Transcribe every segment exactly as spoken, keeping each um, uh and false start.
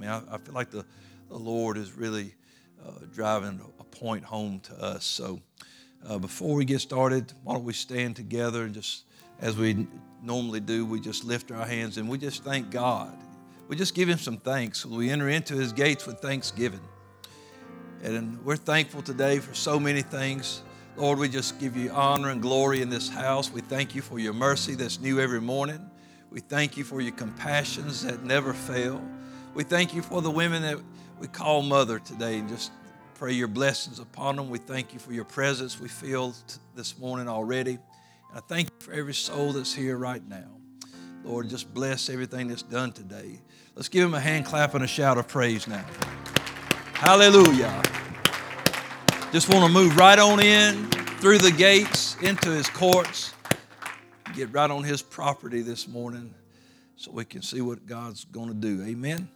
mean, I, I feel like the, the Lord is really uh, driving a point home to us. So uh, before we get started, why don't we stand together and just, as we normally do, we just lift our hands and we just thank God. We just give him some thanks. We enter into his gates with thanksgiving. And we're thankful today for so many things. Lord, we just give you honor and glory in this house. We thank you for your mercy that's new every morning. We thank you for your compassions that never fail. We thank you for the women that we call mother today, and just pray your blessings upon them. We thank you for your presence we feel t- this morning already. And I thank you for every soul that's here right now. Lord, just bless everything that's done today. Let's give him a hand clap and a shout of praise now. Hallelujah. Just want to move right on in through the gates into his courts. Get right on his property this morning so we can see what God's going to do. Amen.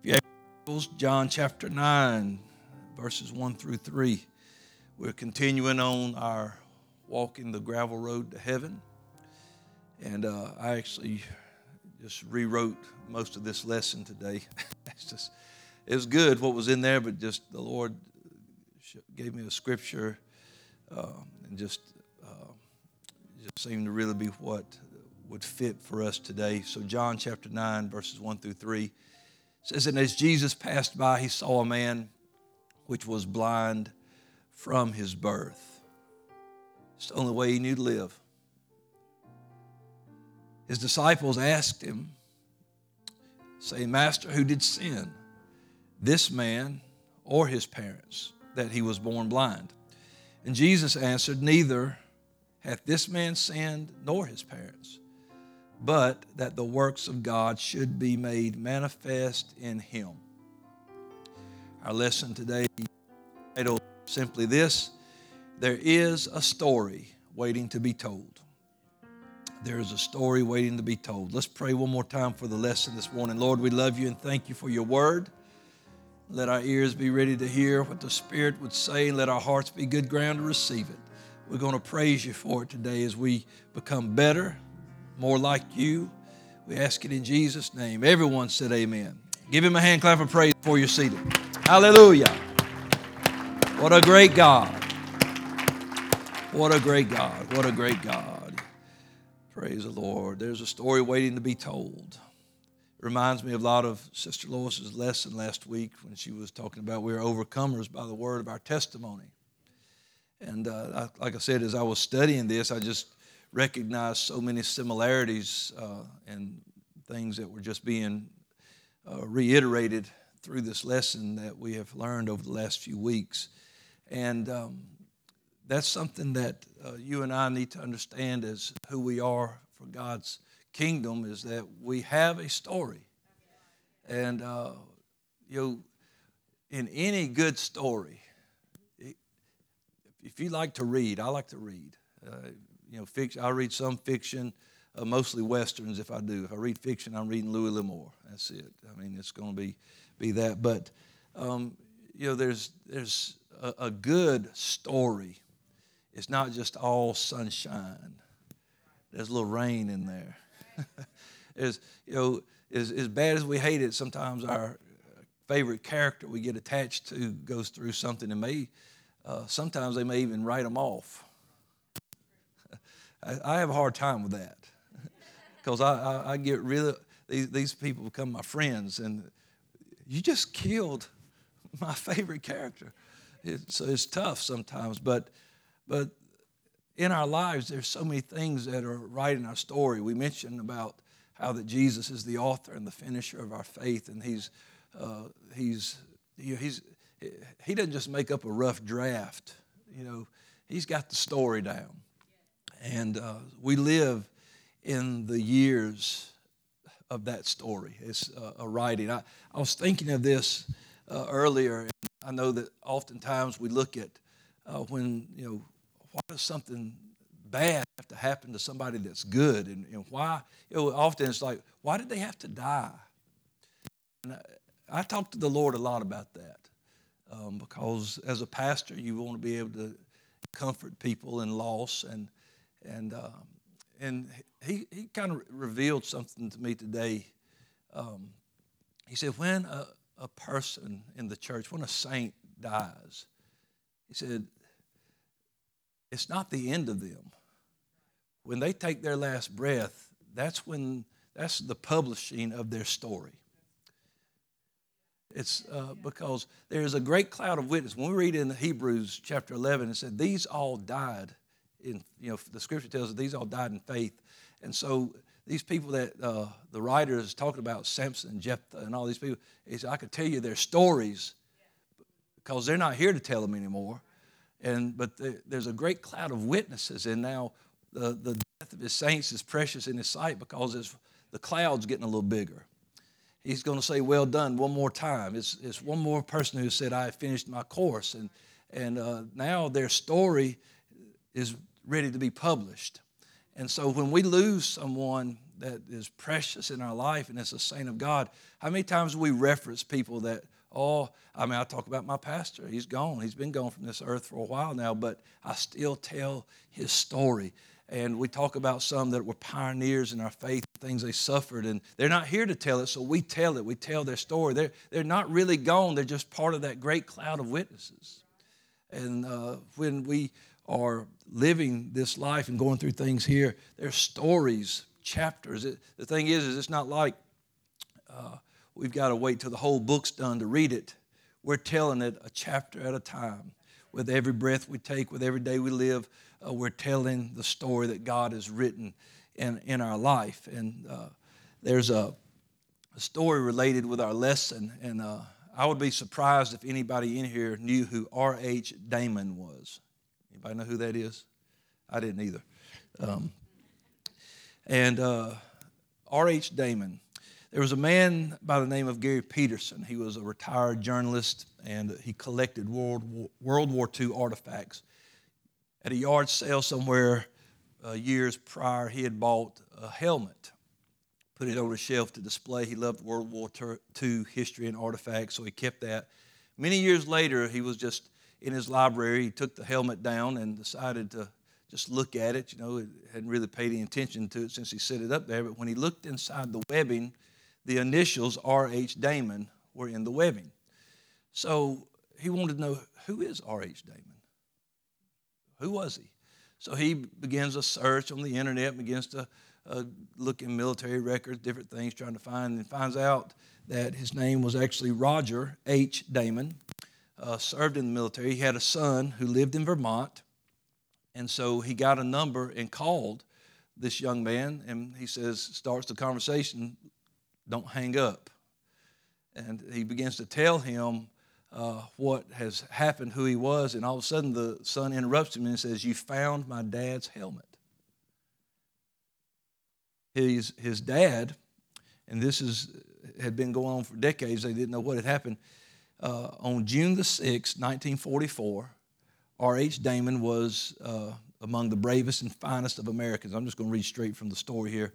If you have Bibles, John chapter nine, verses one through three. We're continuing on our walking the gravel road to heaven. And uh, I actually just rewrote most of this lesson today. It's just, it was good what was in there, but just the Lord gave me a scripture uh, and just uh, just seemed to really be what would fit for us today. So John chapter nine, verses one through three says, "And as Jesus passed by, he saw a man which was blind from his birth. It's the only way he knew to live. His disciples asked him, saying, 'Master, who did sin, this man or his parents, that he was born blind?' And Jesus answered, 'Neither hath this man sinned nor his parents, but that the works of God should be made manifest in him.'" Our lesson today titled simply this: there is a story waiting to be told. There is a story waiting to be told. Let's pray one more time for the lesson this morning. Lord, we love you and thank you for your word. Let our ears be ready to hear what the Spirit would say, and let our hearts be good ground to receive it. We're going to praise you for it today as we become better, more like you. We ask it in Jesus' name. Everyone said amen. Give him a hand clap of praise before you're seated. Hallelujah. What a great God. What a great God. What a great God. Praise the Lord. There's a story waiting to be told. It reminds me a lot of Sister Lois's lesson last week when she was talking about we are overcomers by the word of our testimony. And uh, I, like I said, as I was studying this, I just recognized so many similarities uh, and things that were just being uh, reiterated through this lesson that we have learned over the last few weeks. And um that's something that uh, you and I need to understand as who we are for God's kingdom, is that we have a story. And uh, you know, in any good story, it, if you like to read, I like to read. Uh, you know, fiction. I read some fiction, uh, mostly westerns. If I do, if I read fiction, I'm reading Louis L'Amour. That's it. I mean, it's going to be be that. But um, you know, there's there's a, a good story. It's not just all sunshine. There's a little rain in there. As you know, as, as bad as we hate it, sometimes our favorite character we get attached to goes through something, and may uh, sometimes they may even write them off. I, I have a hard time with that because I, I, I get really these these people become my friends, and you just killed my favorite character. It, so it's tough sometimes, but. But in our lives, there's so many things that are right in our story. We mentioned about how that Jesus is the author and the finisher of our faith, and he's uh, he's you know, he's he doesn't just make up a rough draft. You know, he's got the story down, and uh, we live in the years of that story. It's uh, a writing. I, I was thinking of this uh, earlier, and I know that oftentimes we look at uh, when you know. Why does something bad have to happen to somebody that's good? And, and why, you know, often it's like, why did they have to die? And I, I talk to the Lord a lot about that um, because as a pastor, you want to be able to comfort people in loss. And and um, and he, he kind of revealed something to me today um, He said, when a, a person in the church, when a saint dies, he said, it's not the end of them. When they take their last breath, that's when, that's the publishing of their story. It's uh, because there is a great cloud of witness. When we read in Hebrews chapter eleven, it said, these all died in, you know, the scripture tells us these all died in faith. And so these people that uh, the writer is talking about, Samson and Jephthah and all these people, he said, I could tell you their stories because they're not here to tell them anymore. And But the, there's a great cloud of witnesses, and now the, the death of his saints is precious in his sight because it's, the cloud's getting a little bigger. He's going to say, well done, one more time. It's it's one more person who said, I have finished my course. And, and uh, now their story is ready to be published. And so when we lose someone that is precious in our life and is a saint of God, how many times do we reference people that, oh, I mean, I talk about my pastor. He's gone. He's been gone from this earth for a while now, but I still tell his story. And we talk about some that were pioneers in our faith, things they suffered, and they're not here to tell it, so we tell it. We tell their story. They're, they're not really gone. They're just part of that great cloud of witnesses. And uh, when we are living this life and going through things here, there's stories, chapters. It, the thing is, is it's not like uh, we've got to wait till the whole book's done to read it. We're telling it a chapter at a time. With every breath we take, with every day we live, uh, we're telling the story that God has written in, in our life. And uh, there's a, a story related with our lesson. And uh, I would be surprised if anybody in here knew who R. H. Damon was. Anybody know who that is? I didn't either. Um, and uh, R. H. Damon. There was a man by the name of Gary Peterson. He was a retired journalist, and he collected World War, World War Two artifacts. At a yard sale somewhere uh, years prior, he had bought a helmet, put it on a shelf to display. He loved World War Two history and artifacts, so he kept that. Many years later, he was just in his library. He took the helmet down and decided to just look at it. You know, he hadn't really paid any attention to it since he set it up there, but when he looked inside the webbing, the initials R H. Damon were in the webbing. So he wanted to know, who is R H. Damon? Who was he? So he begins a search on the internet, begins to uh, look in military records, different things, trying to find, and finds out that his name was actually Roger H. Damon, uh, served in the military. He had a son who lived in Vermont, and so he got a number and called this young man, and he says, starts the conversation, don't hang up. And he begins to tell him uh, what has happened, who he was, and all of a sudden the son interrupts him and says, you found my dad's helmet. His, his dad, and this is had been going on for decades, they didn't know what had happened. Uh, on June the sixth, nineteen forty-four, R H. Damon was uh, among the bravest and finest of Americans. I'm just going to read straight from the story here.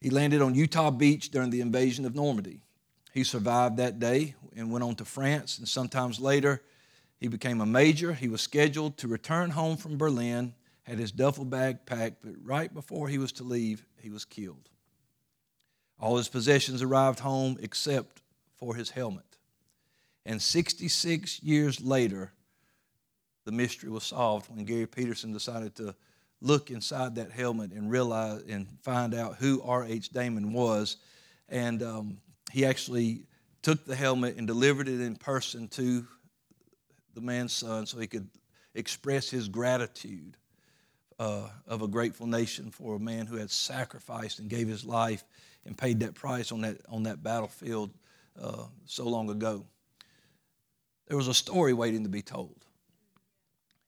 He landed on Utah Beach during the invasion of Normandy. He survived that day and went on to France, and sometimes later he became a major. He was scheduled to return home from Berlin, had his duffel bag packed, but right before he was to leave, he was killed. All his possessions arrived home except for his helmet. And sixty-six years later, the mystery was solved when Gary Peterson decided to look inside that helmet and realize and find out who R H. Damon was. And um, he actually took the helmet and delivered it in person to the man's son so he could express his gratitude uh, of a grateful nation for a man who had sacrificed and gave his life and paid that price on that, on that battlefield uh, so long ago. There was a story waiting to be told.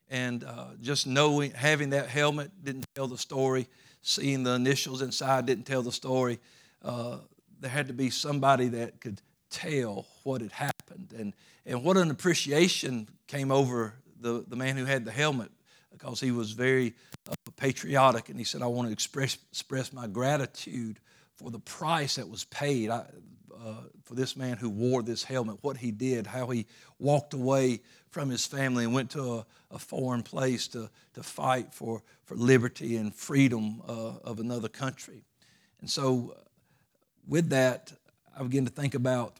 And uh, just knowing, having that helmet didn't tell the story. Seeing the initials inside didn't tell the story. Uh, there had to be somebody that could tell what had happened. And and what an appreciation came over the, the man who had the helmet, because he was very uh, patriotic. And he said, I want to express express my gratitude for the price that was paid I, uh, for this man who wore this helmet, what he did, how he walked away from his family and went to a, a foreign place to, to fight for, for liberty and freedom uh, of another country. And so with that, I begin to think about,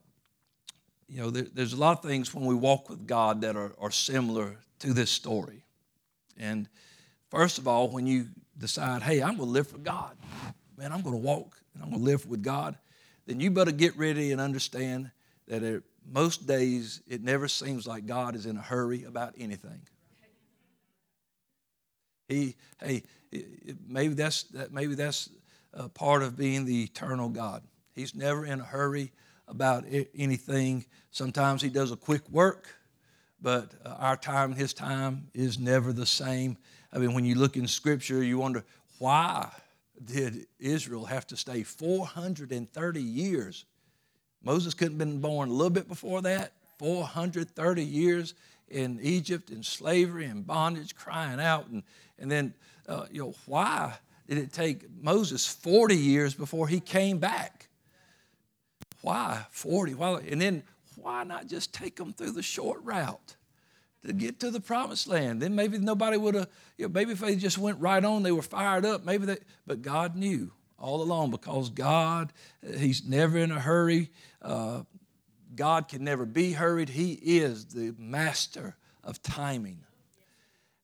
you know, there, there's a lot of things when we walk with God that are, are similar to this story. And first of all, when you decide, hey, I'm going to live for God, man, I'm going to walk and I'm going to live with God, then you better get ready and understand that it, most days it never seems like God is in a hurry about anything. He, hey, maybe that's that. Maybe that's a part of being the eternal God. He's never in a hurry about anything. Sometimes he does a quick work, but our time and his time is never the same. I mean, when you look in Scripture, you wonder, why did Israel have to stay four hundred thirty years? Moses couldn't have been born a little bit before that. four hundred thirty years in Egypt, in slavery, in bondage, crying out. And, and then, uh, you know, why did it take Moses forty years before he came back? Why forty? Why, and then why not just take them through the short route to get to the promised land? Then maybe nobody would have, you know, maybe if they just went right on, they were fired up. Maybe they, but God knew all along, because God, he's never in a hurry. Uh, God can never be hurried. He is the master of timing.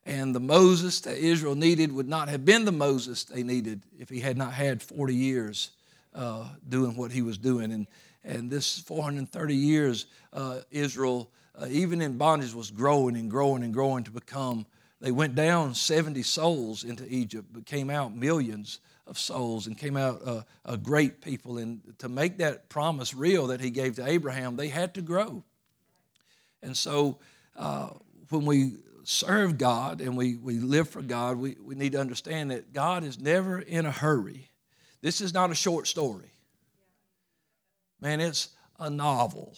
And the Moses that Israel needed would not have been the Moses they needed if he had not had forty years uh, doing what he was doing. And and this four hundred thirty years, uh, Israel, uh, even in bondage, was growing and growing and growing to become. They went down seventy souls into Egypt, but came out millions of souls and came out a, a great people. And to make that promise real that he gave to Abraham, they had to grow. And so uh, when we serve God and we, we live for God, we, we need to understand that God is never in a hurry. This is not a short story. Man, it's a novel.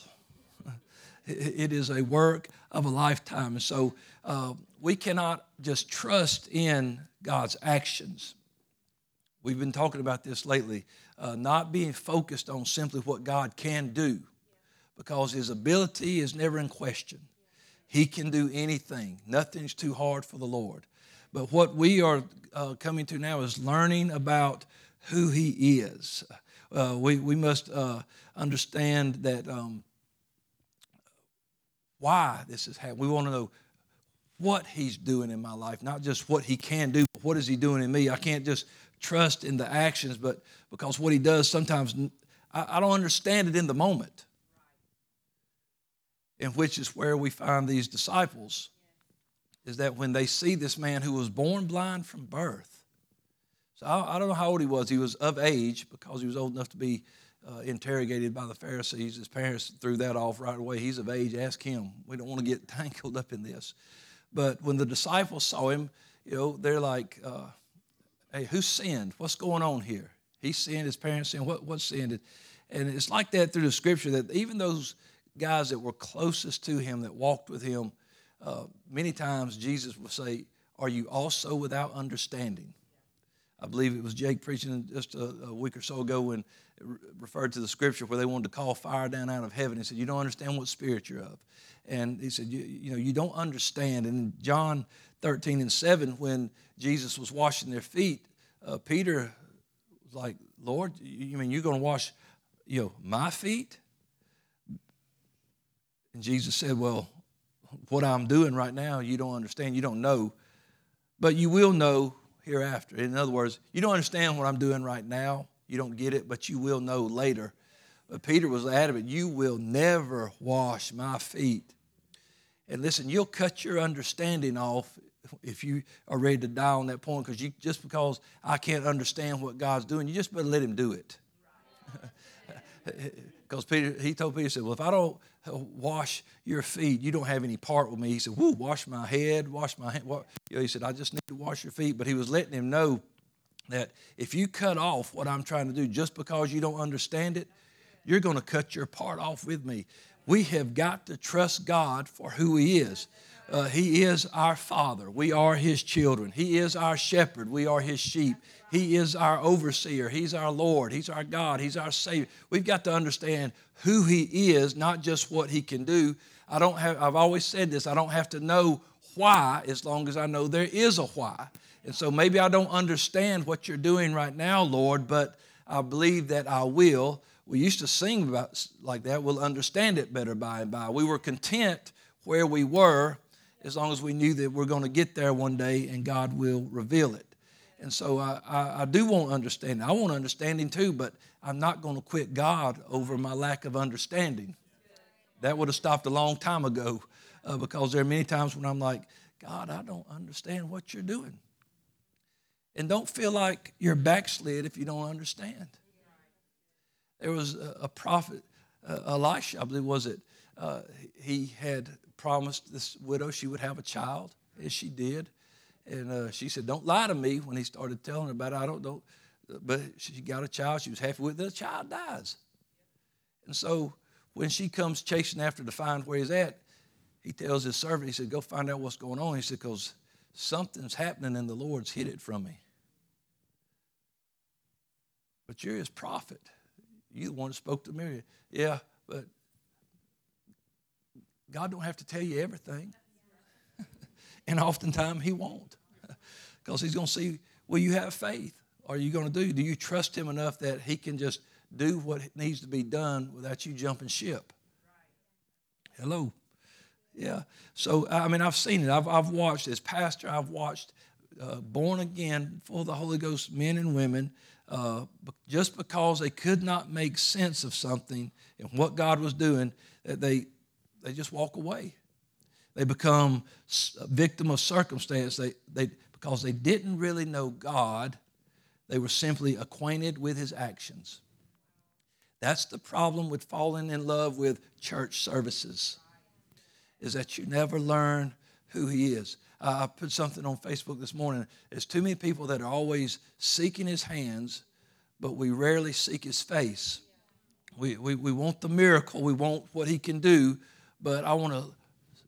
It is a work of a lifetime. And so uh, we cannot just trust in God's actions. We've been talking about this lately, uh, not being focused on simply what God can do, because his ability is never in question. He can do anything. Nothing's too hard for the Lord. But what we are uh, coming to now is learning about who he is. Uh, we, we must uh, understand that um, why this is happening. We want to know what he's doing in my life, not just what he can do, but what is he doing in me? I can't just trust in the actions, but because what he does sometimes, I, I don't understand it in the moment. And which is where we find these disciples, is that when they see this man who was born blind from birth. So I, I don't know how old he was. He was of age because he was old enough to be uh, interrogated by the Pharisees. His parents threw that off right away. He's of age. Ask him. We don't want to get tangled up in this. But when the disciples saw him, you know, they're like, uh, hey, who sinned? What's going on here? He sinned, his parents sinned. What, what sinned? And it's like that through the Scripture, that even those guys that were closest to him, that walked with him, uh, many times Jesus will say, are you also without understanding? I believe it was Jake preaching just a, a week or so ago when it re- referred to the Scripture where they wanted to call fire down out of heaven. He said, you don't understand what spirit you're of. And he said, you, you know, you don't understand. And in John thirteen and seven, when Jesus was washing their feet, uh, Peter was like, Lord, you, you mean you're going to wash, you know, my feet? And Jesus said, well, what I'm doing right now, you don't understand, you don't know, but you will know hereafter. In other words, you don't understand what I'm doing right now, you don't get it, but you will know later. But Peter was adamant, you will never wash my feet. And listen, you'll cut your understanding off if you are ready to die on that point, because you, just because I can't understand what God's doing, you just better let him do it. Because Peter, he told Peter, he said, well, if I don't wash your feet, you don't have any part with me. He said, woo, wash my head, wash my hand. You know, he said, I just need to wash your feet. But he was letting him know that if you cut off what I'm trying to do just because you don't understand it, you're going to cut your part off with me. We have got to trust God for who he is. Uh, he is our Father. We are his children. He is our shepherd. We are his sheep. He is our overseer. He's our Lord. He's our God. He's our Savior. We've got to understand who he is, not just what he can do. I don't have, I've always said this, I don't have to know why as long as I know there is a why. And so maybe I don't understand what you're doing right now, Lord, but I believe that I will. we used to sing about like that, we'll understand it better by and by. We were content where we were as long as we knew that we're going to get there one day and God will reveal it. And so I, I, I do want understanding. I want understanding too, but I'm not going to quit God over my lack of understanding. That would have stopped a long time ago uh, because there are many times when I'm like, God, I don't understand what you're doing. And don't feel like you're backslid if you don't understand. There was a, a prophet, uh, Elisha, I believe, was it? Uh, he had promised this widow she would have a child, as she did. And uh, she said, don't lie to me when he started telling her about it. I don't know. But she got a child. She was happy with it. The child dies. And so when she comes chasing after to find where he's at, he tells his servant, he said, go find out what's going on. He said, because something's happening and the Lord's hid it from me. But you're his prophet. You're the one who spoke to Mary. Yeah, but God don't have to tell you everything. And oftentimes he won't, because he's going to see, will you have faith? Are you going to do? Do you trust him enough that he can just do what needs to be done without you jumping ship? Right. Hello. Yeah. So, I mean, I've seen it. I've, I've watched as pastor. I've watched uh, born again, full of the Holy Ghost men and women, uh, just because they could not make sense of something and what God was doing, that they they just walk away. They become a victim of circumstance. They, they, because they didn't really know God, they were simply acquainted with his actions. That's the problem with falling in love with church services, is that you never learn who he is. Uh, I put something on Facebook this morning. There's too many people that are always seeking his hands, but we rarely seek his face. We, we, we want the miracle. We want what he can do, but I want to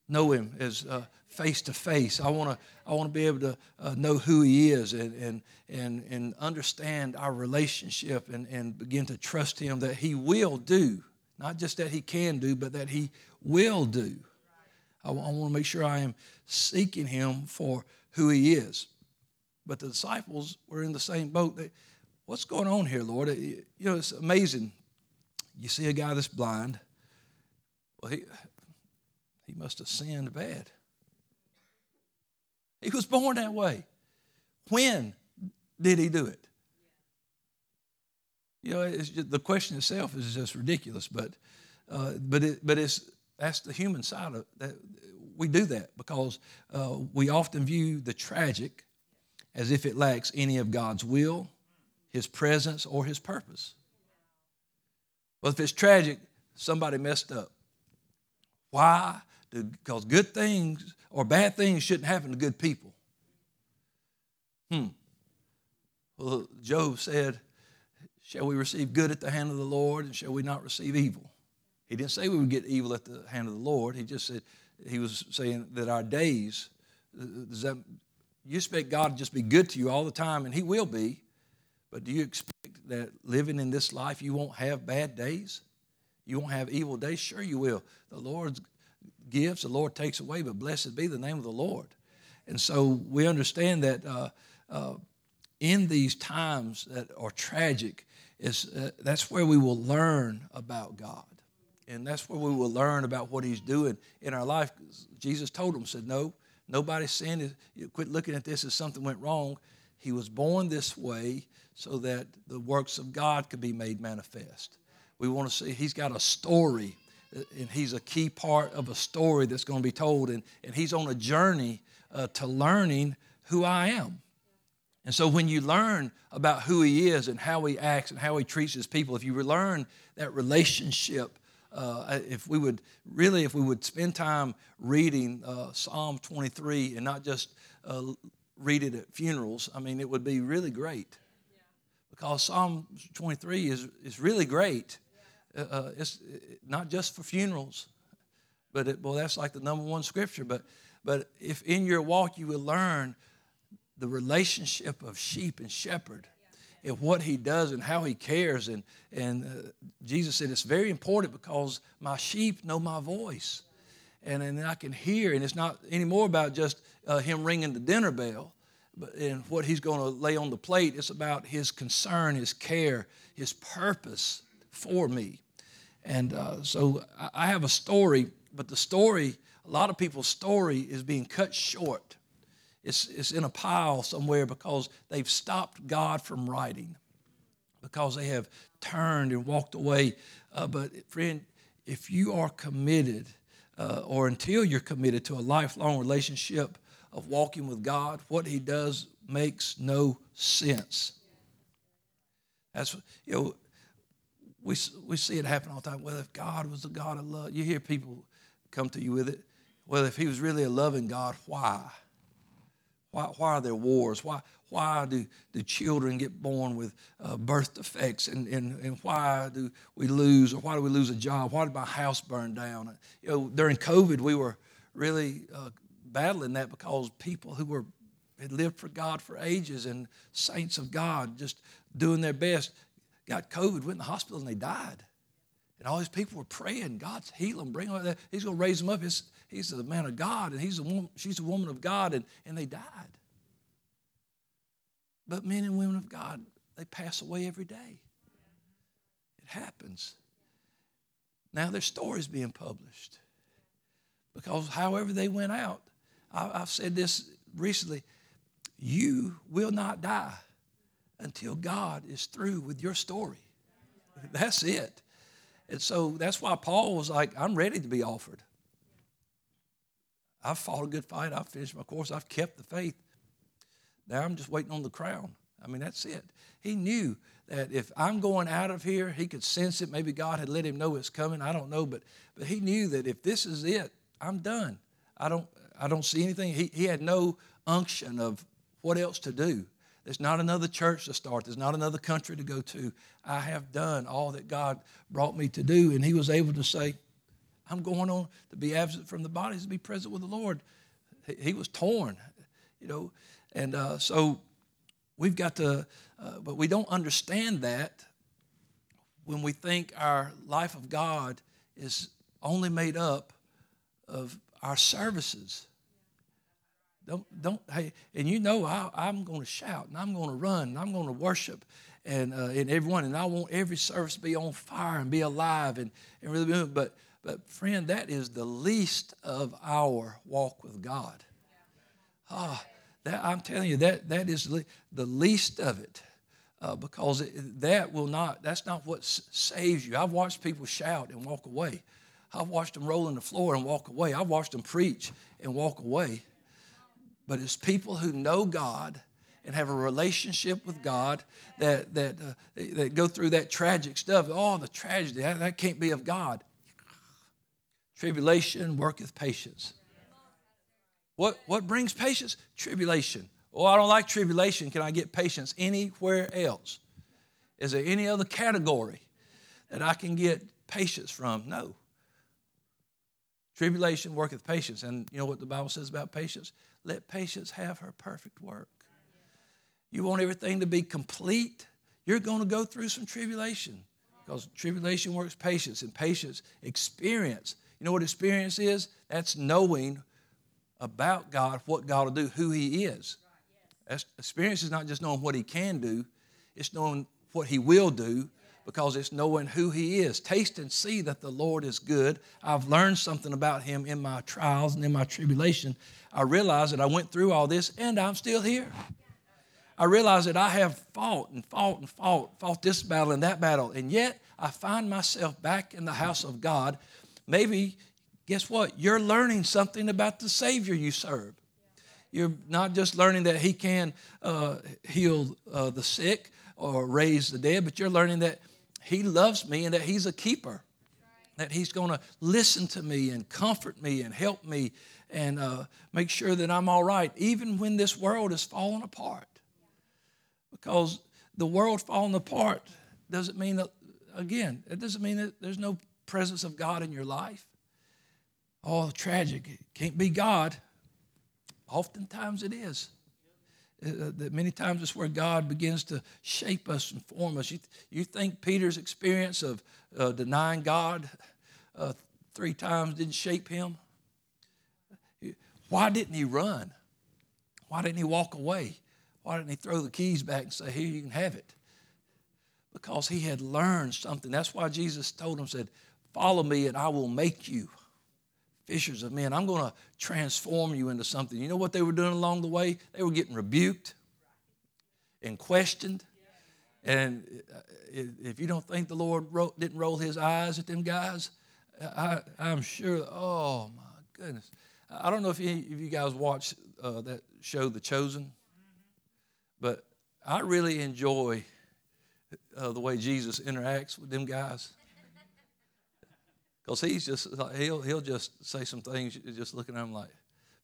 know him as uh, face to face. I want to. I want to be able to uh, know who he is and and and and understand our relationship and, and begin to trust him that he will do, not just that he can do, but that he will do. I, I want to make sure I am seeking him for who he is. But the disciples were in the same boat. They, what's going on here, Lord? You know, it's amazing. You see a guy that's blind. Well, he. He must have sinned bad. He was born that way. When did he do it? You know, it's just, the question itself is just ridiculous, but uh, but it, but it's that's the human side of that. We do that because uh, we often view the tragic as if it lacks any of God's will, his presence, or his purpose. Well, if it's tragic, somebody messed up. Why? Because good things or bad things shouldn't happen to good people. Hmm. Well, Job said, shall we receive good at the hand of the Lord and shall we not receive evil? He didn't say we would get evil at the hand of the Lord. He just said, he was saying that our days, does that, you expect God to just be good to you all the time, and he will be, but do you expect that living in this life you won't have bad days? You won't have evil days? Sure you will. The Lord gives, the Lord takes away, but blessed be the name of the Lord. And so we understand that uh, uh, in these times that are tragic, is uh, that's where we will learn about God. And that's where we will learn about what he's doing in our life. Jesus told them, said, no, nobody sinned. Quit looking at this as something went wrong. He was born this way so that the works of God could be made manifest. We want to see he's got a story, and he's a key part of a story that's going to be told, and, and he's on a journey uh, to learning who I am. And so when you learn about who he is and how he acts and how he treats his people, if you learn that relationship, uh, if we would really, if we would spend time reading uh, Psalm twenty-three and not just uh, read it at funerals, I mean, it would be really great. Because Psalm twenty-three is, is really great. Uh, it's not just for funerals, but it, well, that's like the number one scripture. But but if in your walk you will learn the relationship of sheep and shepherd, and what he does and how he cares, and and uh, Jesus said it's very important because my sheep know my voice, and and I can hear. And it's not anymore about just uh, him ringing the dinner bell. But and what he's going to lay on the plate, it's about his concern, his care, his purpose for me. And uh, so I have a story, but the story, a lot of people's story is being cut short. It's, it's in a pile somewhere because they've stopped God from writing, because they have turned and walked away. Uh, but friend, if you are committed uh, or until you're committed to a lifelong relationship of walking with God, what he does makes no sense. That's, you know, we we see it happen all the time. Well, if God was the God of love, you hear people come to you with it. Well, if he was really a loving God, why? Why, why are there wars? Why why do, do children get born with uh, birth defects? And, and and why do we lose, or why do we lose a job? Why did my house burn down? You know, during COVID, we were really uh, battling that because people who were had lived for God for ages and saints of God just doing their best got COVID, went in the hospital, and they died. And all these people were praying, God's heal them, bring them. He's going to raise them up. He's, he's the man of God, and he's a woman, she's a woman of God, and, and they died. But men and women of God, they pass away every day. It happens. Now their story's being published because however they went out, I, I've said this recently, you will not die until God is through with your story. That's it. And so that's why Paul was like, I'm ready to be offered. I've fought a good fight. I've finished my course. I've kept the faith. Now I'm just waiting on the crown. I mean, that's it. He knew that if I'm going out of here, he could sense it. Maybe God had let him know it's coming. I don't know. But but he knew that if this is it, I'm done. I don't I don't see anything. He he had no unction of what else to do. There's not another church to start. There's not another country to go to. I have done all that God brought me to do. And he was able to say, I'm going on to be absent from the body, to be present with the Lord. He was torn, you know. And uh, so we've got to, uh, but we don't understand that when we think our life of God is only made up of our services. Don't, don't, hey, and you know I, I'm going to shout and I'm going to run and I'm going to worship and uh, and everyone, and I want every service to be on fire and be alive and, and really be moving. But, but friend, that is the least of our walk with God. Ah, that, I'm telling you, that that is le- the least of it uh, because it, that will not, that's not what s- saves you. I've watched people shout and walk away. I've watched them roll on the floor and walk away. I've watched them preach and walk away. But it's people who know God and have a relationship with God that that uh, that go through that tragic stuff. Oh, the tragedy, that, that can't be of God. Tribulation worketh patience. What what brings patience? Tribulation. Oh, I don't like tribulation. Can I get patience anywhere else? Is there any other category that I can get patience from? No. Tribulation worketh patience. And you know what the Bible says about patience? Let patience have her perfect work. You want everything to be complete? You're going to go through some tribulation because tribulation works patience, and patience experience. You know what experience is? That's knowing about God, what God will do, who he is. That's, experience is not just knowing what he can do. It's knowing what he will do, because it's knowing who he is. Taste and see that the Lord is good. I've learned something about him in my trials and in my tribulation. I realize that I went through all this and I'm still here. I realize that I have fought and fought and fought, fought this battle and that battle, and yet I find myself back in the house of God. Maybe, guess what? You're learning something about the Savior you serve. You're not just learning that he can uh, heal uh, the sick or raise the dead, but you're learning that he loves me and that he's a keeper, that he's going to listen to me and comfort me and help me and uh, make sure that I'm all right, even when this world is falling apart. Because the world falling apart doesn't mean that, again, it doesn't mean that there's no presence of God in your life. Oh, tragic. It can't be God. Oftentimes it is. Uh, that many times it's where God begins to shape us and form us. You, you think Peter's experience of uh, denying God uh, three times didn't shape him? Why didn't he run? Why didn't he walk away? Why didn't he throw the keys back and say, here, you can have it? because he had learned something. That's why Jesus told him, said, follow me and I will make you fishers of men. I'm going to transform you into something. You know what they were doing along the way? They were getting rebuked and questioned. And if you don't think the Lord didn't roll his eyes at them guys, I, I'm sure, oh, my goodness. I don't know if any of you guys watch uh, that show, The Chosen, but I really enjoy uh, the way Jesus interacts with them guys. Because he's just, he'll, he'll just say some things, just looking at him like,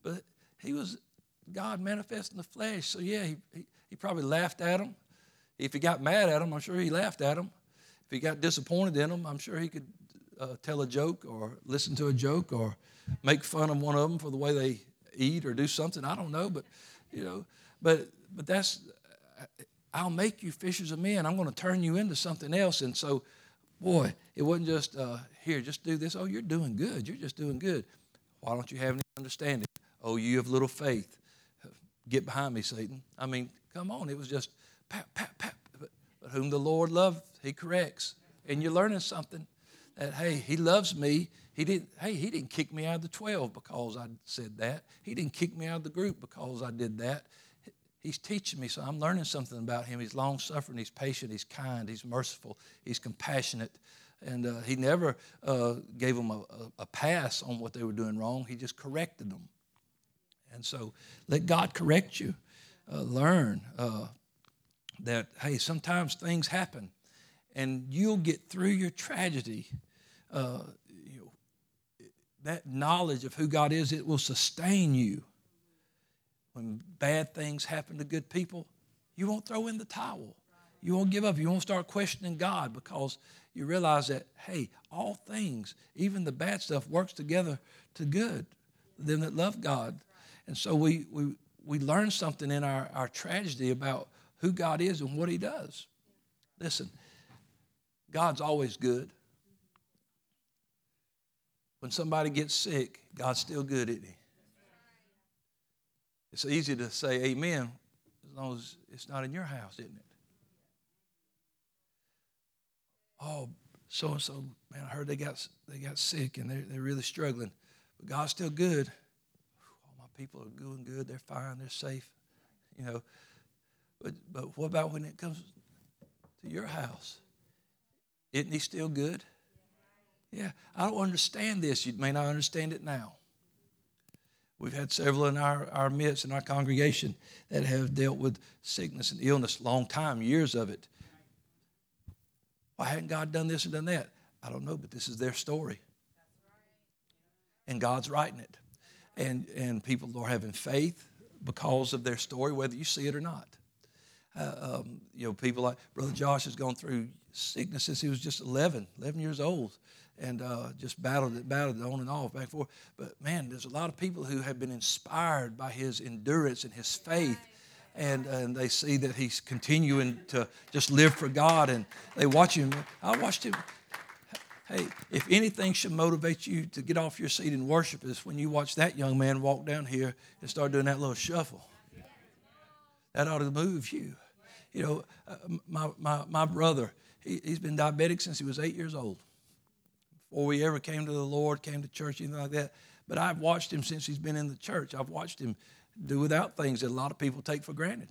but he was God manifest in the flesh. So, yeah, he, he, he probably laughed at him. If he got mad at him, I'm sure he laughed at him. If he got disappointed in him, I'm sure he could uh, tell a joke or listen to a joke or make fun of one of them for the way they eat or do something. I don't know, but, you know, but but that's, I'll make you fishers of men. I'm going to turn you into something else. And so, boy, it wasn't just, uh, here, just do this. Oh, you're doing good. You're just doing good. Why don't you have any understanding? Oh, you have little faith. Get behind me, Satan. I mean, come on. It was just, Pap, pap, pap. But whom the Lord loves, he corrects. And you're learning something that, hey, he loves me. He didn't, hey, he didn't kick me out of the twelve because I said that. He didn't kick me out of the group because I did that. He's teaching me, so I'm learning something about him. He's long-suffering, he's patient, he's kind, he's merciful, he's compassionate. And uh, he never uh, gave them a, a pass on what they were doing wrong. He just corrected them. And so let God correct you. Uh, learn. Uh, That, hey, sometimes things happen, and you'll get through your tragedy. Uh, you know, that knowledge of who God is, it will sustain you. When bad things happen to good people, you won't throw in the towel. You won't give up. You won't start questioning God because you realize that, hey, all things, even the bad stuff, works together to good, them that love God. And so we we, we learn something in our, our tragedy about who God is and what he does. Listen, God's always good. When somebody gets sick, God's still good, isn't he? It's easy to say amen as long as it's not in your house, isn't it? Oh, so-and-so, man, I heard they got they got sick and they're, they're really struggling. But God's still good. All my people are doing good. They're fine. They're safe. You know, But but what about when it comes to your house? Isn't he still good? Yeah, I don't understand this. You may not understand it now. We've had several in our, our midst, in our congregation, that have dealt with sickness and illness, long time, years of it. Why hadn't God done this and done that? I don't know, but this is their story. And God's writing it. And, and people are having faith because of their story, whether you see it or not. Uh, um, you know, people like Brother Josh has gone through sickness since he was just eleven, eleven years old, and uh, just battled it, battled it on and off, back and forth. But, man, there's a lot of people who have been inspired by his endurance and his faith, and, and they see that he's continuing to just live for God, and they watch him. I watched him. Hey, if anything should motivate you to get off your seat and worship is when you watch that young man walk down here and start doing that little shuffle. That ought to move you. You know, uh, my, my my brother, he, he's been diabetic since he was eight years old. Before we ever came to the Lord, came to church, anything like that. But I've watched him since he's been in the church. I've watched him do without things that a lot of people take for granted.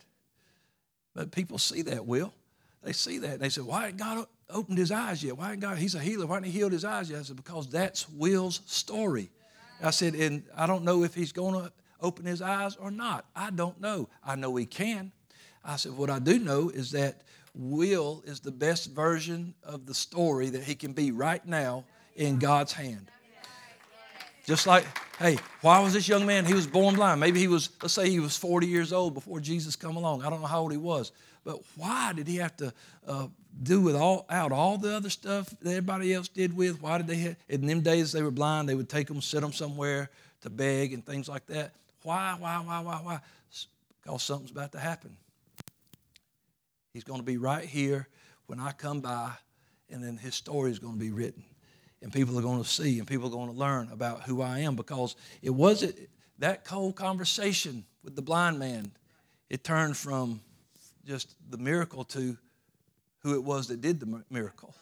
But people see that, Will. They see that. And they say, why ain't God opened his eyes yet? Why ain't God, he's a healer. Why ain't he healed his eyes yet? I said, because that's Will's story. I said, and I don't know if he's going to open his eyes or not. I don't know. I know he can. I said, what I do know is that Will is the best version of the story that he can be right now in God's hand. Just like, hey, why was this young man? He was born blind. Maybe he was, let's say he was forty years old before Jesus come along. I don't know how old he was. But why did he have to uh, do with all out all the other stuff that everybody else did with? Why did they have, in them days they were blind, they would take them, sit them somewhere to beg and things like that. Why, why, why, why, why? Because something's about to happen. He's going to be right here when I come by, and then his story is going to be written. And people are going to see, and people are going to learn about who I am, because it wasn't that cold conversation with the blind man. It turned from just the miracle to who it was that did the miracle.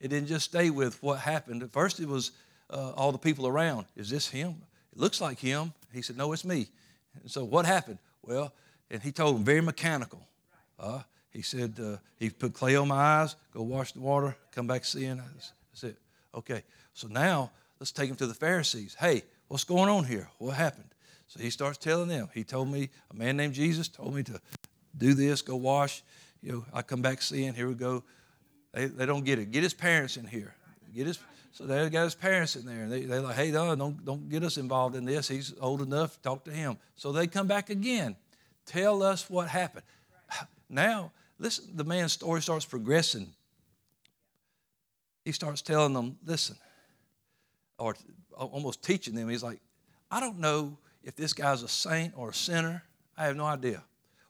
It didn't just stay with what happened. At first it was uh, all the people around. Is this him? It looks like him. He said, no, it's me. And so what happened? Well, and he told them, very mechanical. Uh, he said, uh, he put clay on my eyes, go wash the water, come back seeing. That's it. Okay, so now let's take him to the Pharisees. Hey, what's going on here? What happened? So he starts telling them. He told me, a man named Jesus told me to do this, go wash. You know, I come back seeing, here we go. They they don't get it. Get his parents in here. Get his so they got his parents in there. And they they like, hey, no, don't don't get us involved in this. He's old enough. Talk to him. So they come back again. Tell us what happened. Now, listen, the man's story starts progressing. He starts telling them, listen, or almost teaching them. He's like, I don't know if this guy's a saint or a sinner. I have no idea.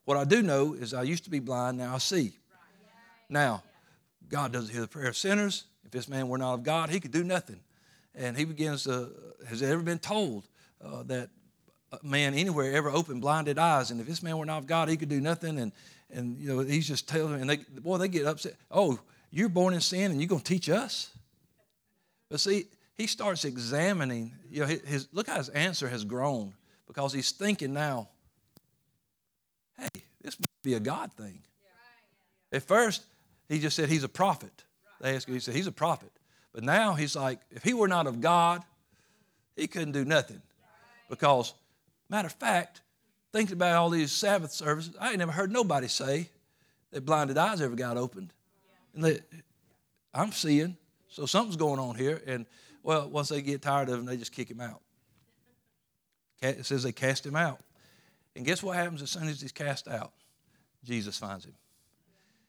What I do know is I used to be blind, now I see. Now, God doesn't hear the prayer of sinners. If this man were not of God, he could do nothing. And he begins to, has ever been told uh, that a man anywhere ever opened blinded eyes, and if this man were not of God, he could do nothing. And, and you know, he's just telling them, and they, boy, they get upset. Oh, you're born in sin, and you're going to teach us? But see, he starts examining. You know, his look how his answer has grown because he's thinking now, hey, this must be a God thing. At first, he just said he's a prophet. They asked him, he said, he's a prophet. But now he's like, if he were not of God, he couldn't do nothing. Because, matter of fact, thinking about all these Sabbath services, I ain't never heard nobody say that blinded eyes ever got opened. And they, I'm seeing, so something's going on here. And, well, once they get tired of him, they just kick him out. It says they cast him out. And guess what happens as soon as he's cast out? Jesus finds him.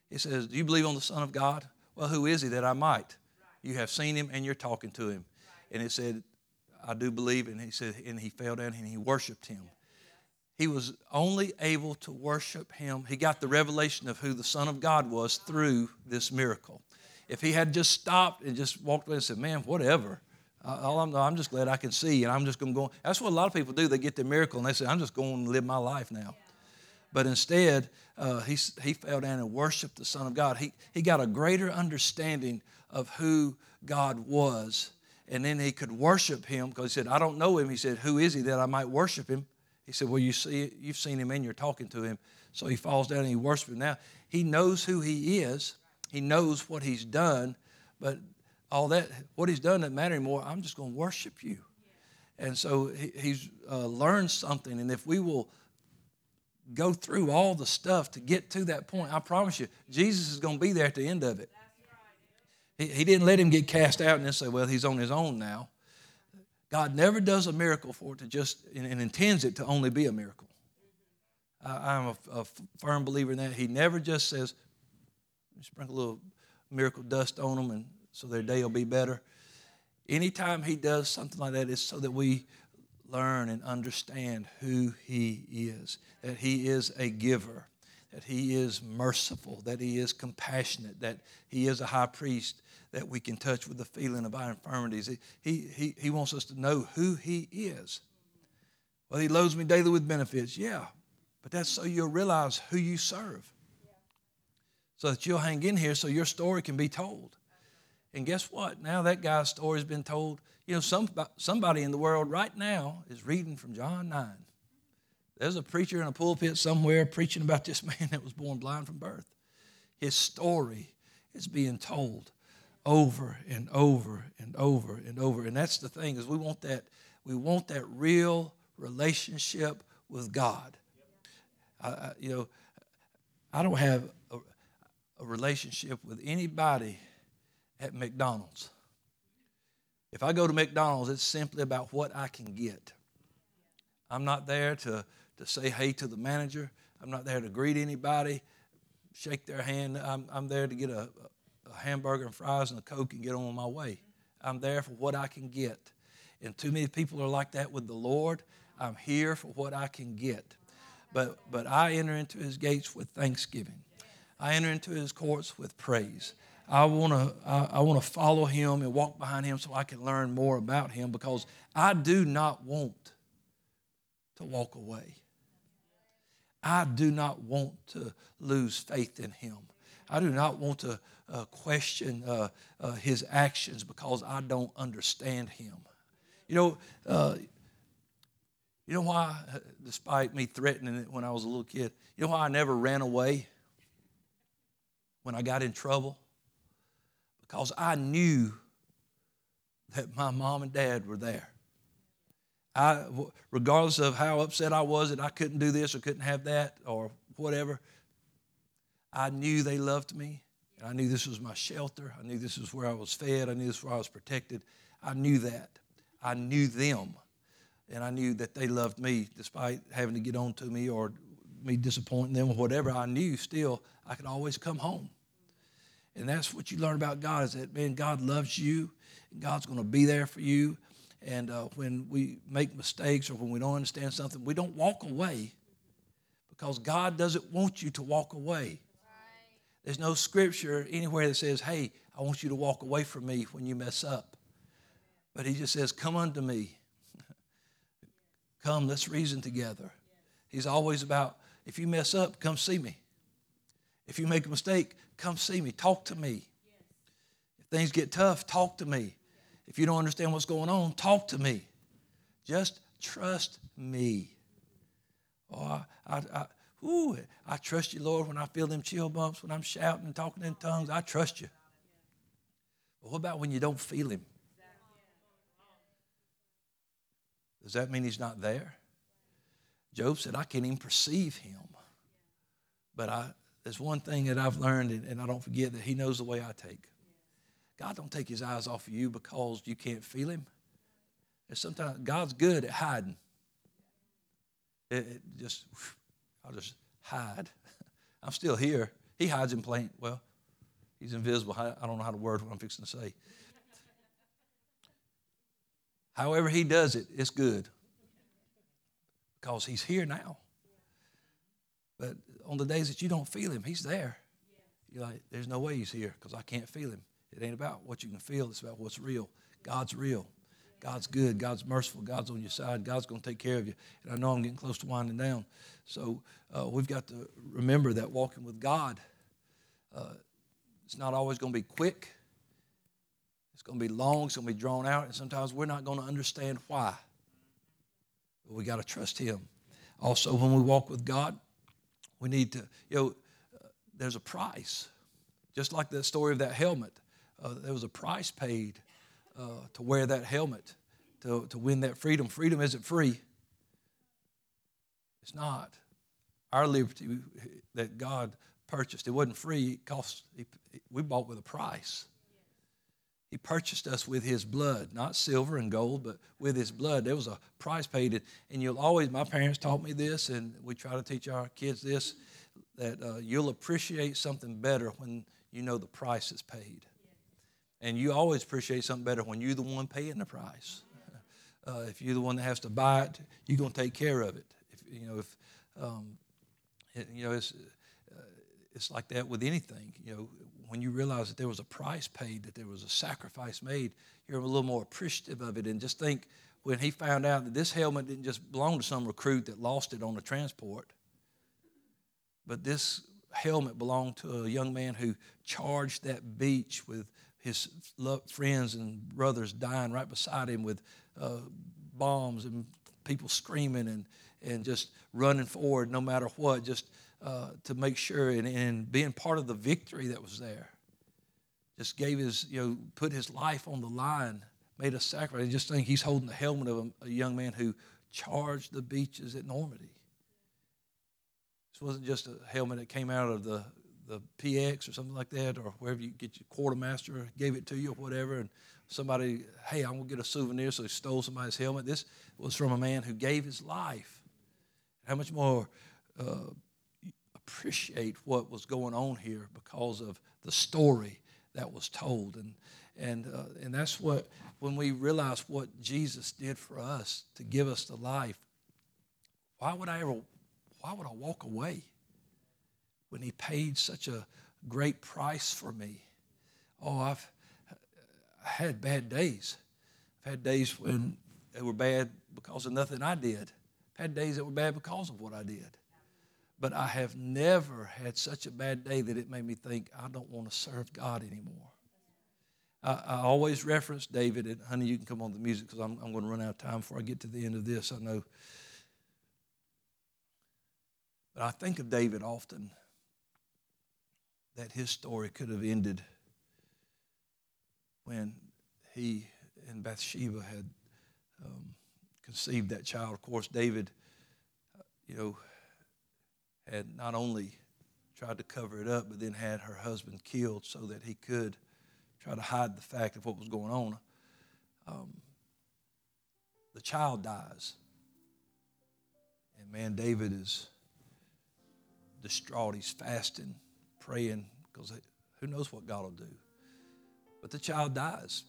He says, do you believe on the Son of God? Well, who is he that I might? You have seen him and you're talking to him. And it said, I do believe. And he said, and he fell down and he worshiped him. He was only able to worship him. He got the revelation of who the Son of God was through this miracle. If he had just stopped and just walked away and said, man, whatever. All I'm, I'm just glad I can see and I'm just going to go on. That's what a lot of people do. They get their miracle and they say, I'm just going to live my life now. But instead, uh, he, he fell down and worshiped the Son of God. He, he got a greater understanding of who God was. And then he could worship him because he said, I don't know him. He said, who is he that I might worship him? He said, well, you see, you've seen him and you're talking to him. So he falls down and he worships him. Now, he knows who he is. He knows what he's done. But all that, what he's done doesn't matter anymore. I'm just going to worship you. And so he, he's uh, learned something. And if we will go through all the stuff to get to that point, I promise you, Jesus is going to be there at the end of it. He, he didn't let him get cast out and then say, well, he's on his own now. God never does a miracle for it to just, and, and intends it to only be a miracle. I, I'm a, a firm believer in that. He never just says, sprinkle a little miracle dust on them and so their day will be better. Anytime he does something like that, it's so that we learn and understand who he is, that he is a giver, that he is merciful, that he is compassionate, that he is a high priest that we can touch with the feeling of our infirmities. He, he, he, he wants us to know who he is. Well, he loads me daily with benefits. Yeah, but that's so you'll realize who you serve, so that you'll hang in here so your story can be told. And guess what? Now that guy's story's been told. You know, some, somebody in the world right now is reading from John nine. There's a preacher in a pulpit somewhere preaching about this man that was born blind from birth. His story is being told over and over and over and over. And that's the thing, is we want that, we want that real relationship with God. I, I, you know, I don't have a, a relationship with anybody at McDonald's. If I go to McDonald's, it's simply about what I can get. I'm not there to, to say hey to the manager. I'm not there to greet anybody, shake their hand. I'm, I'm there to get a, a hamburger and fries and a Coke and get on my way. I'm there for what I can get. And too many people are like that with the Lord. I'm here for what I can get. But, but I enter into his gates with thanksgiving. I enter into his courts with praise. I want to I, I want to follow him and walk behind him so I can learn more about him, because I do not want to walk away. I do not want to lose faith in him. I do not want to uh, question uh, uh, his actions because I don't understand him. You know, uh, you know why, despite me threatening it when I was a little kid, you know why I never ran away when I got in trouble? Because I knew that my mom and dad were there. I, regardless of how upset I was that I couldn't do this or couldn't have that or whatever, I knew they loved me. And I knew this was my shelter. I knew this was where I was fed. I knew this was where I was protected. I knew that. I knew them. And I knew that they loved me despite having to get on to me or me disappointing them or whatever. I knew still I could always come home. And that's what you learn about God is that, man, God loves you. And God's going to be there for you. And uh, when we make mistakes or when we don't understand something, we don't walk away because God doesn't want you to walk away. Right. There's no scripture anywhere that says, hey, I want you to walk away from me when you mess up. But he just says, come unto me. Come, let's reason together. He's always about, if you mess up, come see me. If you make a mistake, come see me. Talk to me. If things get tough, talk to me. If you don't understand what's going on, talk to me. Just trust me. Oh, I, I, I, ooh, I trust you, Lord, when I feel them chill bumps, when I'm shouting and talking in tongues. I trust you. But what about when you don't feel him? Does that mean he's not there? Job said, I can't even perceive him. But I, there's one thing that I've learned, and, and I don't forget, that he knows the way I take. God don't take his eyes off of you because you can't feel him. And sometimes God's good at hiding. It, it just, I'll just hide. I'm still here. He hides in plain. Well, he's invisible. I, I don't know how to word what I'm fixing to say. However he does it, it's good because he's here now. But on the days that you don't feel him, he's there. You're like, there's no way he's here because I can't feel him. It ain't about what you can feel. It's about what's real. God's real. God's good. God's merciful. God's on your side. God's going to take care of you. And I know I'm getting close to winding down. So uh, we've got to remember that walking with God, uh, it's not always going to be quick. It's going to be long. It's going to be drawn out. And sometimes we're not going to understand why. But we got to trust him. Also, when we walk with God, we need to, you know, uh, there's a price. Just like the story of that helmet. Uh, there was a price paid uh, to wear that helmet, to, to win that freedom. Freedom isn't free. It's not. Our liberty that God purchased, it wasn't free. It cost. It, we bought with a price. He purchased us with his blood, not silver and gold, but with his blood. There was a price paid. And you'll always, my parents taught me this, and we try to teach our kids this, that uh, you'll appreciate something better when you know the price is paid. And you always appreciate something better when you're the one paying the price. Uh, if you're the one that has to buy it, you're going to take care of it. If, you know, if um, it, you know, it's uh, it's like that with anything. You know, when you realize that there was a price paid, that there was a sacrifice made, you're a little more appreciative of it. And just think, when he found out that this helmet didn't just belong to some recruit that lost it on the transport, but this helmet belonged to a young man who charged that beach with his friends and brothers dying right beside him with uh, bombs and people screaming and, and just running forward no matter what, just uh, to make sure and, and being part of the victory that was there. Just gave his, you know, put his life on the line, made a sacrifice. And just think he's holding the helmet of a, a young man who charged the beaches at Normandy. This wasn't just a helmet that came out of the the P X or something like that, or wherever you get your quartermaster gave it to you or whatever, and somebody, hey, I'm going to get a souvenir, so he stole somebody's helmet. This was from a man who gave his life. How much more uh, appreciate what was going on here because of the story that was told. And and uh, and that's what, when we realize what Jesus did for us to give us the life, why would I ever, why would I walk away? When he paid such a great price for me. Oh, I've had bad days. I've had days when they were bad because of nothing I did. I've had days that were bad because of what I did. but I have never had such a bad day that it made me think, I don't want to serve God anymore. I, I always reference David, and honey, you can come on the music because I'm, I'm going to run out of time before I get to the end of this, I know. But I think of David often, that his story could have ended when he and Bathsheba had um, conceived that child. Of course, David, uh, you know, had not only tried to cover it up, but then had her husband killed so that he could try to hide the fact of what was going on. Um, the child dies. And man, David is distraught. He's fasting, praying, because who knows what God will do. But the child dies.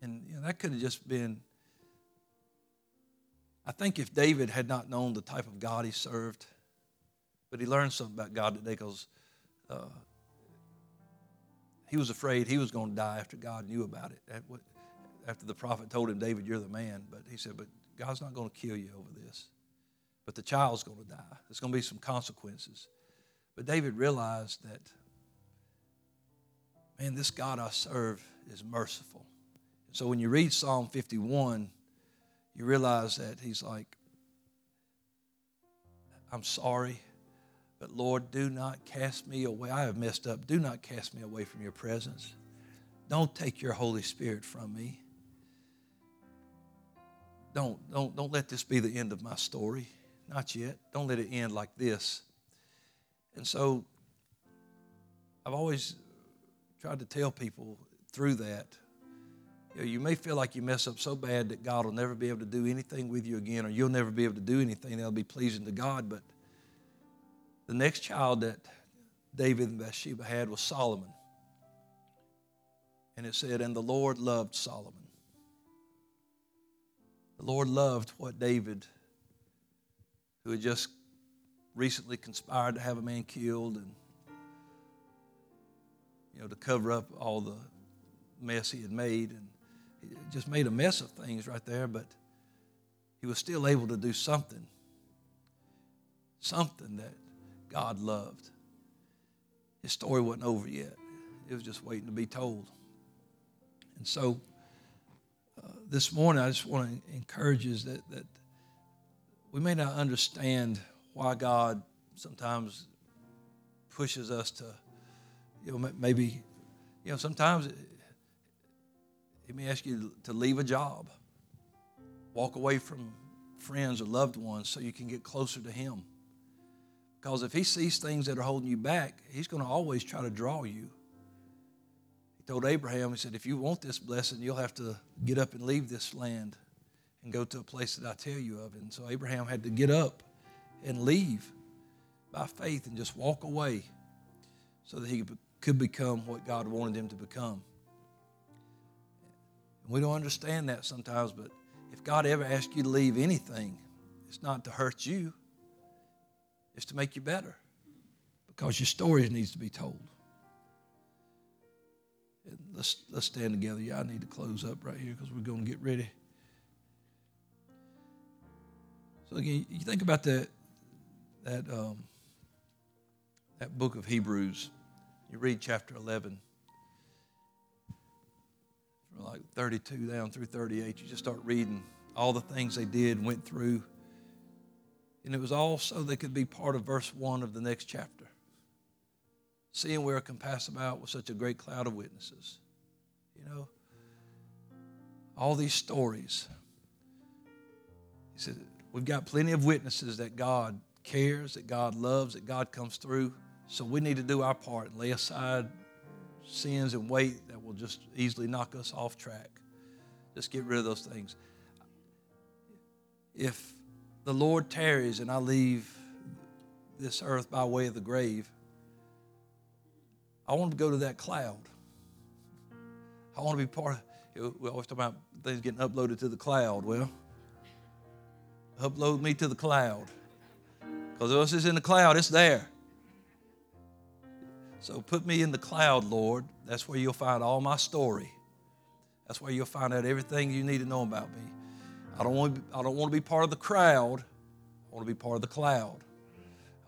And you know, that could have just been, I think if David had not known the type of God he served, but he learned something about God today because uh, he was afraid he was going to die after God knew about it. After the prophet told him, David, you're the man. But he said, but God's not going to kill you over this. But the child's going to die. There's going to be some consequences. But David realized that, man, this God I serve is merciful. So when you read Psalm fifty-one, you realize that he's like, I'm sorry, but Lord, do not cast me away. I have messed up. Do not cast me away from your presence. Don't take your Holy Spirit from me. Don't, don't, don't let this be the end of my story. Not yet. Don't let it end like this. And so I've always tried to tell people through that, you know, you may feel like you mess up so bad that God will never be able to do anything with you again, or you'll never be able to do anything that'll be pleasing to God. But the next child that David and Bathsheba had was Solomon. And it said, and the Lord loved Solomon. The Lord loved what David, who had just recently conspired to have a man killed and, you know, to cover up all the mess he had made, and he just made a mess of things right there, but he was still able to do something, something that God loved. His story wasn't over yet. It was just waiting to be told. And so uh, this morning I just want to encourage us that, that we may not understand why God sometimes pushes us to, you know, maybe, you know, sometimes he may ask you to leave a job, walk away from friends or loved ones so you can get closer to him. Because if he sees things that are holding you back, he's going to always try to draw you. He told Abraham, he said, if you want this blessing, you'll have to get up and leave this land and go to a place that I tell you of. And so Abraham had to get up and leave by faith and just walk away so that he could become what God wanted him to become. And we don't understand that sometimes, but if God ever asks you to leave anything, it's not to hurt you. It's to make you better because your story needs to be told. And let's, let's stand together. Yeah, I need to close up right here because we're going to get ready. So again, you think about that, that um, that book of Hebrews. You read chapter eleven, from like thirty-two down through thirty-eight. You just start reading all the things they did, went through, and it was all so they could be part of verse one of the next chapter. Seeing we are compassed about with such a great cloud of witnesses, you know, all these stories. He said, we've got plenty of witnesses that God cares, that God loves, that God comes through. So we need to do our part and lay aside sins and weight that will just easily knock us off track. Just get rid of those things. If the Lord tarries and I leave this earth by way of the grave, I want to go to that cloud. I want to be part of, we always talk about things getting uploaded to the cloud. Well, upload me to the cloud. Because once it's in the cloud, it's there. So put me in the cloud, Lord. That's where you'll find all my story. That's where you'll find out everything you need to know about me. I don't want to be, I don't want to be part of the crowd. I want to be part of the cloud.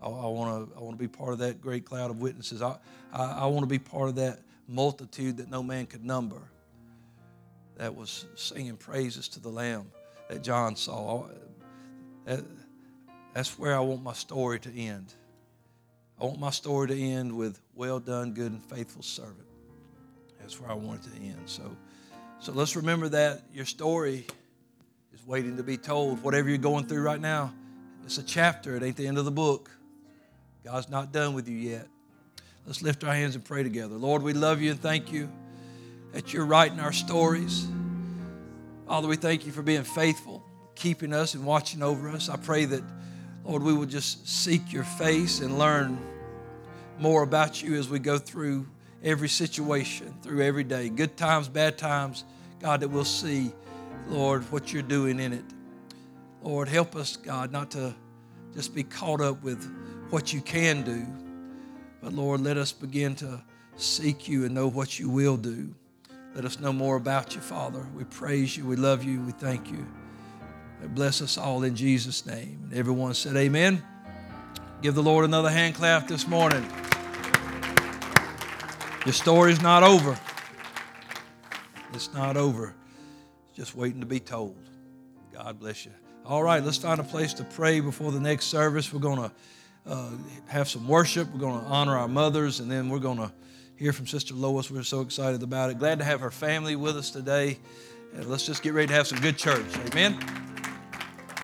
I want to I want to be part of that great cloud of witnesses. I, I, I want to be part of that multitude that no man could number, that was singing praises to the Lamb that John saw. That, that's where I want my story to end. I want my story to end with, well done, good and faithful servant. That's where I want it to end. So, so let's remember that your story is waiting to be told. Whatever you're going through right now, it's a chapter. It ain't the end of the book. God's not done with you yet. Let's lift our hands and pray together. Lord, we love you and thank you that you're writing our stories. Father, we thank you for being faithful, keeping us and watching over us. I pray that, Lord, we will just seek your face and learn more about you as we go through every situation, through every day, good times, bad times, God, that we'll see, Lord, what you're doing in it. Lord, help us, God, not to just be caught up with what you can do, but, Lord, let us begin to seek you and know what you will do. Let us know more about you, Father. We praise you. We love you. We thank you. Bless us all in Jesus' name. And everyone said amen. Give the Lord another hand clap this morning. Your story's not over. It's not over. It's just waiting to be told. God bless you. All right, let's find a place to pray before the next service. We're going to uh, have some worship. We're going to honor our mothers, and then we're going to hear from Sister Lois. We're so excited about it. Glad to have her family with us today. And let's just get ready to have some good church. Amen.